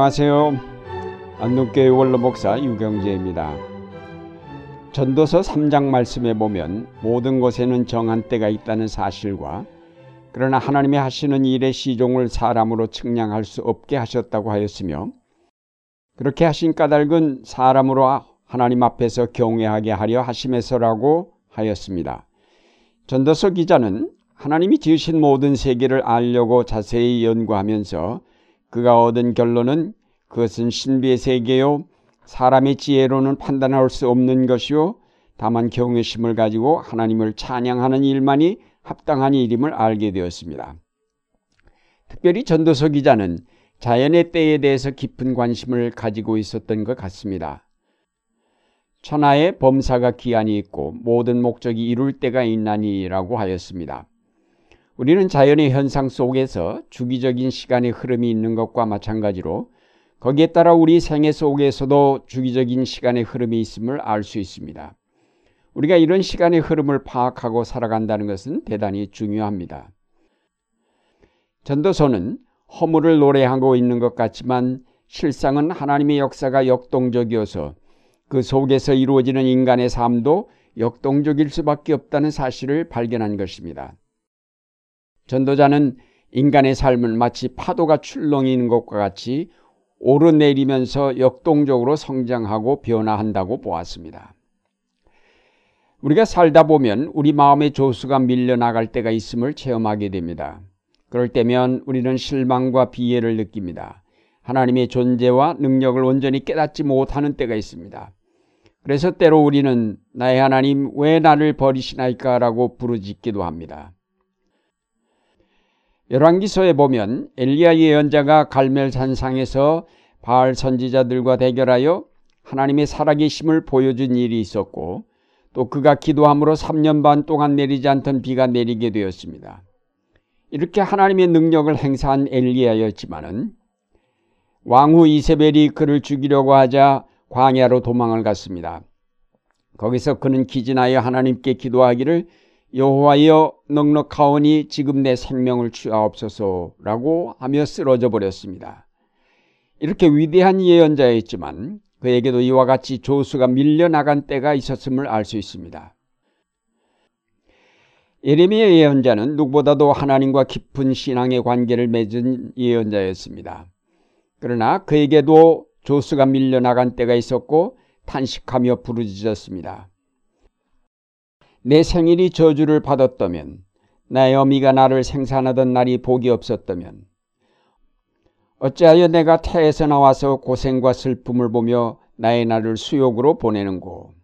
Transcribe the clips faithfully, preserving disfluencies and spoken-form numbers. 안녕하세요. 안동교회 원로목사 유경재입니다. 전도서 삼 장 말씀에 보면 모든 것에는 정한 때가 있다는 사실과 그러나 하나님이 하시는 일의 시종을 사람으로 측량할 수 없게 하셨다고 하였으며 그렇게 하신 까닭은 사람으로 하나님 앞에서 경외하게 하려 하심에서라고 하였습니다. 전도서 기자는 하나님이 지으신 모든 세계를 알려고 자세히 연구하면서 그가 얻은 결론은 그것은 신비의 세계요 사람의 지혜로는 판단할 수 없는 것이요 다만 경외심을 가지고 하나님을 찬양하는 일만이 합당한 일임을 알게 되었습니다. 특별히 전도서 기자는 자연의 때에 대해서 깊은 관심을 가지고 있었던 것 같습니다. 천하의 범사가 기한이 있고 모든 목적이 이룰 때가 있나니라고 하였습니다. 우리는 자연의 현상 속에서 주기적인 시간의 흐름이 있는 것과 마찬가지로 거기에 따라 우리 생애 속에서도 주기적인 시간의 흐름이 있음을 알 수 있습니다. 우리가 이런 시간의 흐름을 파악하고 살아간다는 것은 대단히 중요합니다. 전도서는 허물을 노래하고 있는 것 같지만 실상은 하나님의 역사가 역동적이어서 그 속에서 이루어지는 인간의 삶도 역동적일 수밖에 없다는 사실을 발견한 것입니다. 전도자는 인간의 삶은 마치 파도가 출렁이는 것과 같이 오르내리면서 역동적으로 성장하고 변화한다고 보았습니다. 우리가 살다 보면 우리 마음의 조수가 밀려나갈 때가 있음을 체험하게 됩니다. 그럴 때면 우리는 실망과 비애를 느낍니다. 하나님의 존재와 능력을 온전히 깨닫지 못하는 때가 있습니다. 그래서 때로 우리는 나의 하나님 왜 나를 버리시나이까 라고 부르짖기도 합니다. 열왕기서에 보면 엘리야 예언자가 갈멜산상에서 바알 선지자들과 대결하여 하나님의 살아계심을 보여준 일이 있었고 또 그가 기도함으로 삼 년 반 동안 내리지 않던 비가 내리게 되었습니다. 이렇게 하나님의 능력을 행사한 엘리야였지만은 왕후 이세벨이 그를 죽이려고 하자 광야로 도망을 갔습니다. 거기서 그는 기진하여 하나님께 기도하기를 여호와여 넉넉하오니 지금 내 생명을 취하옵소서라고 하며 쓰러져 버렸습니다. 이렇게 위대한 예언자였지만 그에게도 이와 같이 조수가 밀려나간 때가 있었음을 알 수 있습니다. 예레미야 예언자는 누구보다도 하나님과 깊은 신앙의 관계를 맺은 예언자였습니다. 그러나 그에게도 조수가 밀려나간 때가 있었고 탄식하며 부르짖었습니다. 내 생일이 저주를 받았다면, 나의 어미가 나를 생산하던 날이 복이 없었다면, 어찌하여 내가 태에서 나와서 고생과 슬픔을 보며 나의 날을 수욕으로 보내는고.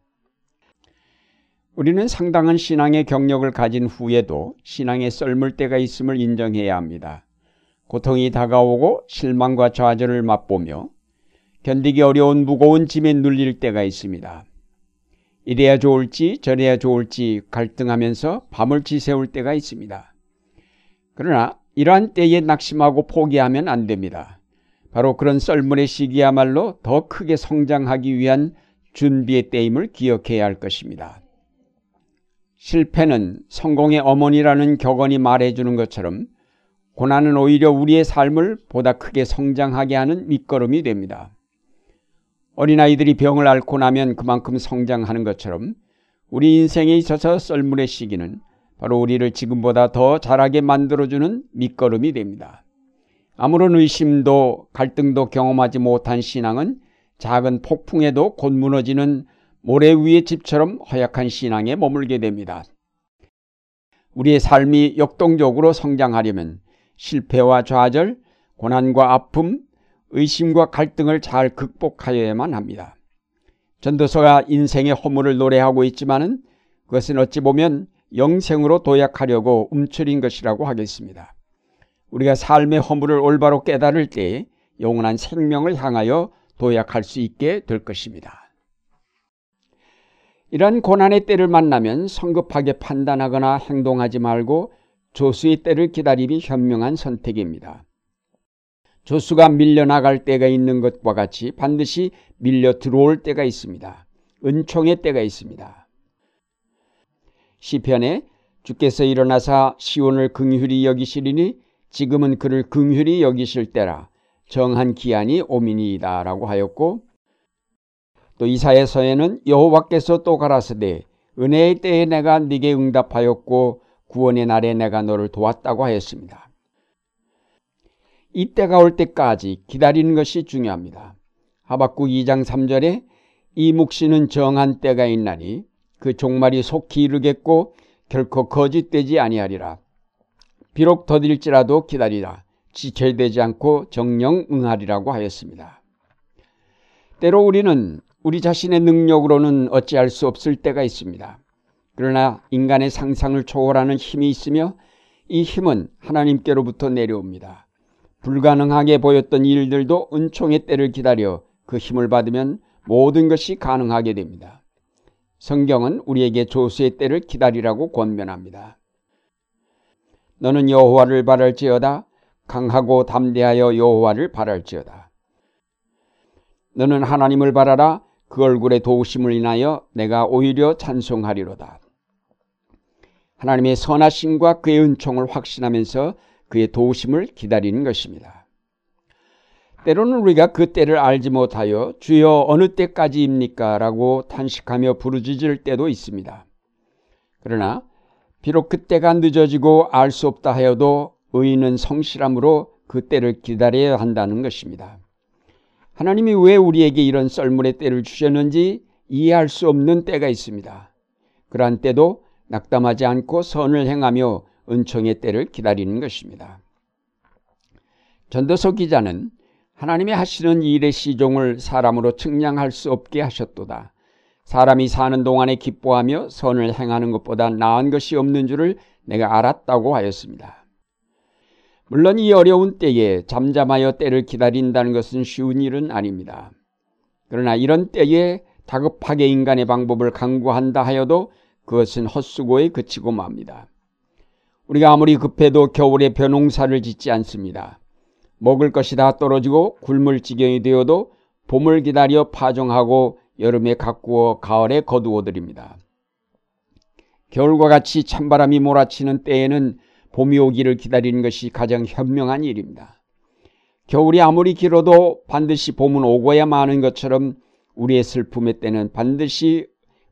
우리는 상당한 신앙의 경력을 가진 후에도 신앙에 썰물 때가 있음을 인정해야 합니다. 고통이 다가오고 실망과 좌절을 맛보며 견디기 어려운 무거운 짐에 눌릴 때가 있습니다. 이래야 좋을지 저래야 좋을지 갈등하면서 밤을 지새울 때가 있습니다. 그러나 이러한 때에 낙심하고 포기하면 안 됩니다. 바로 그런 썰물의 시기야말로 더 크게 성장하기 위한 준비의 때임을 기억해야 할 것입니다. 실패는 성공의 어머니라는 격언이 말해주는 것처럼 고난은 오히려 우리의 삶을 보다 크게 성장하게 하는 밑거름이 됩니다. 어린아이들이 병을 앓고 나면 그만큼 성장하는 것처럼 우리 인생에 있어서 썰물의 시기는 바로 우리를 지금보다 더 잘하게 만들어주는 밑거름이 됩니다. 아무런 의심도 갈등도 경험하지 못한 신앙은 작은 폭풍에도 곧 무너지는 모래 위의 집처럼 허약한 신앙에 머물게 됩니다. 우리의 삶이 역동적으로 성장하려면 실패와 좌절, 고난과 아픔, 의심과 갈등을 잘 극복하여야만 합니다. 전도서가 인생의 허물을 노래하고 있지만은 그것은 어찌 보면 영생으로 도약하려고 움츠린 것이라고 하겠습니다. 우리가 삶의 허물을 올바로 깨달을 때 영원한 생명을 향하여 도약할 수 있게 될 것입니다. 이러한 고난의 때를 만나면 성급하게 판단하거나 행동하지 말고 조수의 때를 기다림이 현명한 선택입니다. 조수가 밀려나갈 때가 있는 것과 같이 반드시 밀려 들어올 때가 있습니다. 은총의 때가 있습니다. 시편에 주께서 일어나사 시온을 긍휼히 여기시리니 지금은 그를 긍휼히 여기실 때라 정한 기한이 오미니이다 라고 하였고, 또 이사야서에는 여호와께서 또 가라사대 은혜의 때에 내가 네게 응답하였고 구원의 날에 내가 너를 도왔다고 하였습니다. 이때가 올 때까지 기다리는 것이 중요합니다. 하박국 이 장 삼 절에 이 묵시는 정한 때가 있나니 그 종말이 속히 이르겠고 결코 거짓되지 아니하리라. 비록 더딜지라도 기다리라. 지체되지 않고 정녕 응하리라고 하였습니다. 때로 우리는 우리 자신의 능력으로는 어찌할 수 없을 때가 있습니다. 그러나 인간의 상상을 초월하는 힘이 있으며 이 힘은 하나님께로부터 내려옵니다. 불가능하게 보였던 일들도 은총의 때를 기다려 그 힘을 받으면 모든 것이 가능하게 됩니다. 성경은 우리에게 조수의 때를 기다리라고 권면합니다. 너는 여호와를 바랄지어다. 강하고 담대하여 여호와를 바랄지어다. 너는 하나님을 바라라. 그 얼굴의 도우심을 인하여 내가 오히려 찬송하리로다. 하나님의 선하심과 그의 은총을 확신하면서 그의 도우심을 기다리는 것입니다. 때로는 우리가 그 때를 알지 못하여 주여 어느 때까지입니까? 라고 탄식하며 부르짖을 때도 있습니다. 그러나 비록 그때가 늦어지고 알 수 없다 하여도 의인은 성실함으로 그 때를 기다려야 한다는 것입니다. 하나님이 왜 우리에게 이런 썰물의 때를 주셨는지 이해할 수 없는 때가 있습니다. 그러한 때도 낙담하지 않고 선을 행하며 은총의 때를 기다리는 것입니다. 전도서 기자는 하나님이 하시는 일의 시종을 사람으로 측량할 수 없게 하셨도다. 사람이 사는 동안에 기뻐하며 선을 행하는 것보다 나은 것이 없는 줄을 내가 알았다고 하였습니다. 물론 이 어려운 때에 잠잠하여 때를 기다린다는 것은 쉬운 일은 아닙니다. 그러나 이런 때에 다급하게 인간의 방법을 강구한다 하여도 그것은 헛수고에 그치고 맙니다. 우리가 아무리 급해도 겨울에 벼농사를 짓지 않습니다. 먹을 것이 다 떨어지고 굶을 지경이 되어도 봄을 기다려 파종하고 여름에 가꾸어 가을에 거두어들입니다. 겨울과 같이 찬바람이 몰아치는 때에는 봄이 오기를 기다리는 것이 가장 현명한 일입니다. 겨울이 아무리 길어도 반드시 봄은 오고야만 하는 것처럼 우리의 슬픔의 때는 반드시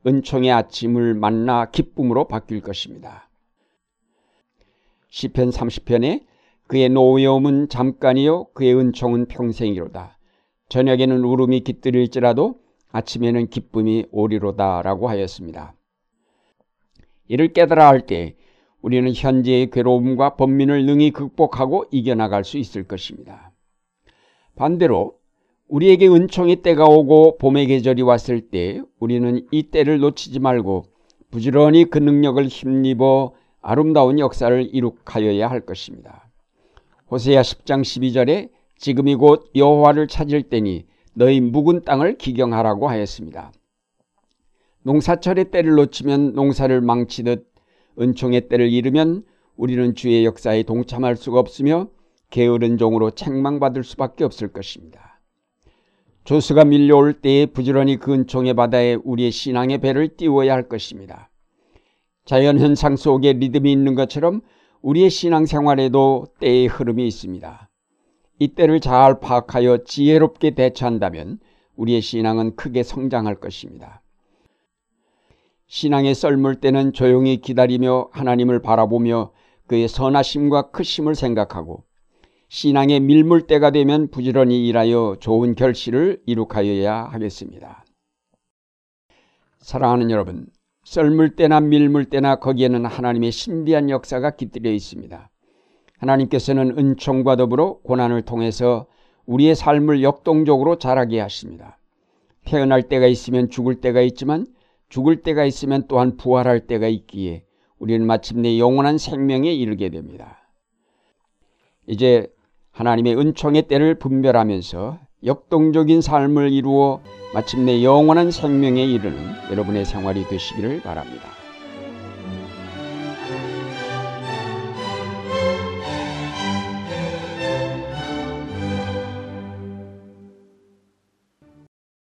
은총의 아침을 만나 기쁨으로 바뀔 것입니다. 시편 삼십 편에 그의 노여움은 잠깐이요 그의 은총은 평생이로다. 저녁에는 울음이 깃들일지라도 아침에는 기쁨이 오리로다 라고 하였습니다. 이를 깨달아 할 때 우리는 현재의 괴로움과 번민을 능히 극복하고 이겨나갈 수 있을 것입니다. 반대로 우리에게 은총의 때가 오고 봄의 계절이 왔을 때 우리는 이 때를 놓치지 말고 부지런히 그 능력을 힘입어 아름다운 역사를 이룩하여야 할 것입니다. 호세아 십 장 십이 절에 지금이 곧 여호와를 찾을 때니 너희 묵은 땅을 기경하라고 하였습니다. 농사철의 때를 놓치면 농사를 망치듯 은총의 때를 잃으면 우리는 주의 역사에 동참할 수가 없으며 게으른 종으로 책망받을 수밖에 없을 것입니다. 조수가 밀려올 때에 부지런히 그 은총의 바다에 우리의 신앙의 배를 띄워야 할 것입니다. 자연현상 속에 리듬이 있는 것처럼 우리의 신앙생활에도 때의 흐름이 있습니다. 이 때를 잘 파악하여 지혜롭게 대처한다면 우리의 신앙은 크게 성장할 것입니다. 신앙의 썰물 때는 조용히 기다리며 하나님을 바라보며 그의 선하심과 크심을 생각하고, 신앙의 밀물 때가 되면 부지런히 일하여 좋은 결실을 이룩하여야 하겠습니다. 사랑하는 여러분, 썰물 때나 밀물 때나 거기에는 하나님의 신비한 역사가 깃들여 있습니다. 하나님께서는 은총과 더불어 고난을 통해서 우리의 삶을 역동적으로 자라게 하십니다. 태어날 때가 있으면 죽을 때가 있지만 죽을 때가 있으면 또한 부활할 때가 있기에 우리는 마침내 영원한 생명에 이르게 됩니다. 이제 하나님의 은총의 때를 분별하면서 역동적인 삶을 이루어 마침내 영원한 생명에 이르는 여러분의 생활이 되시기를 바랍니다.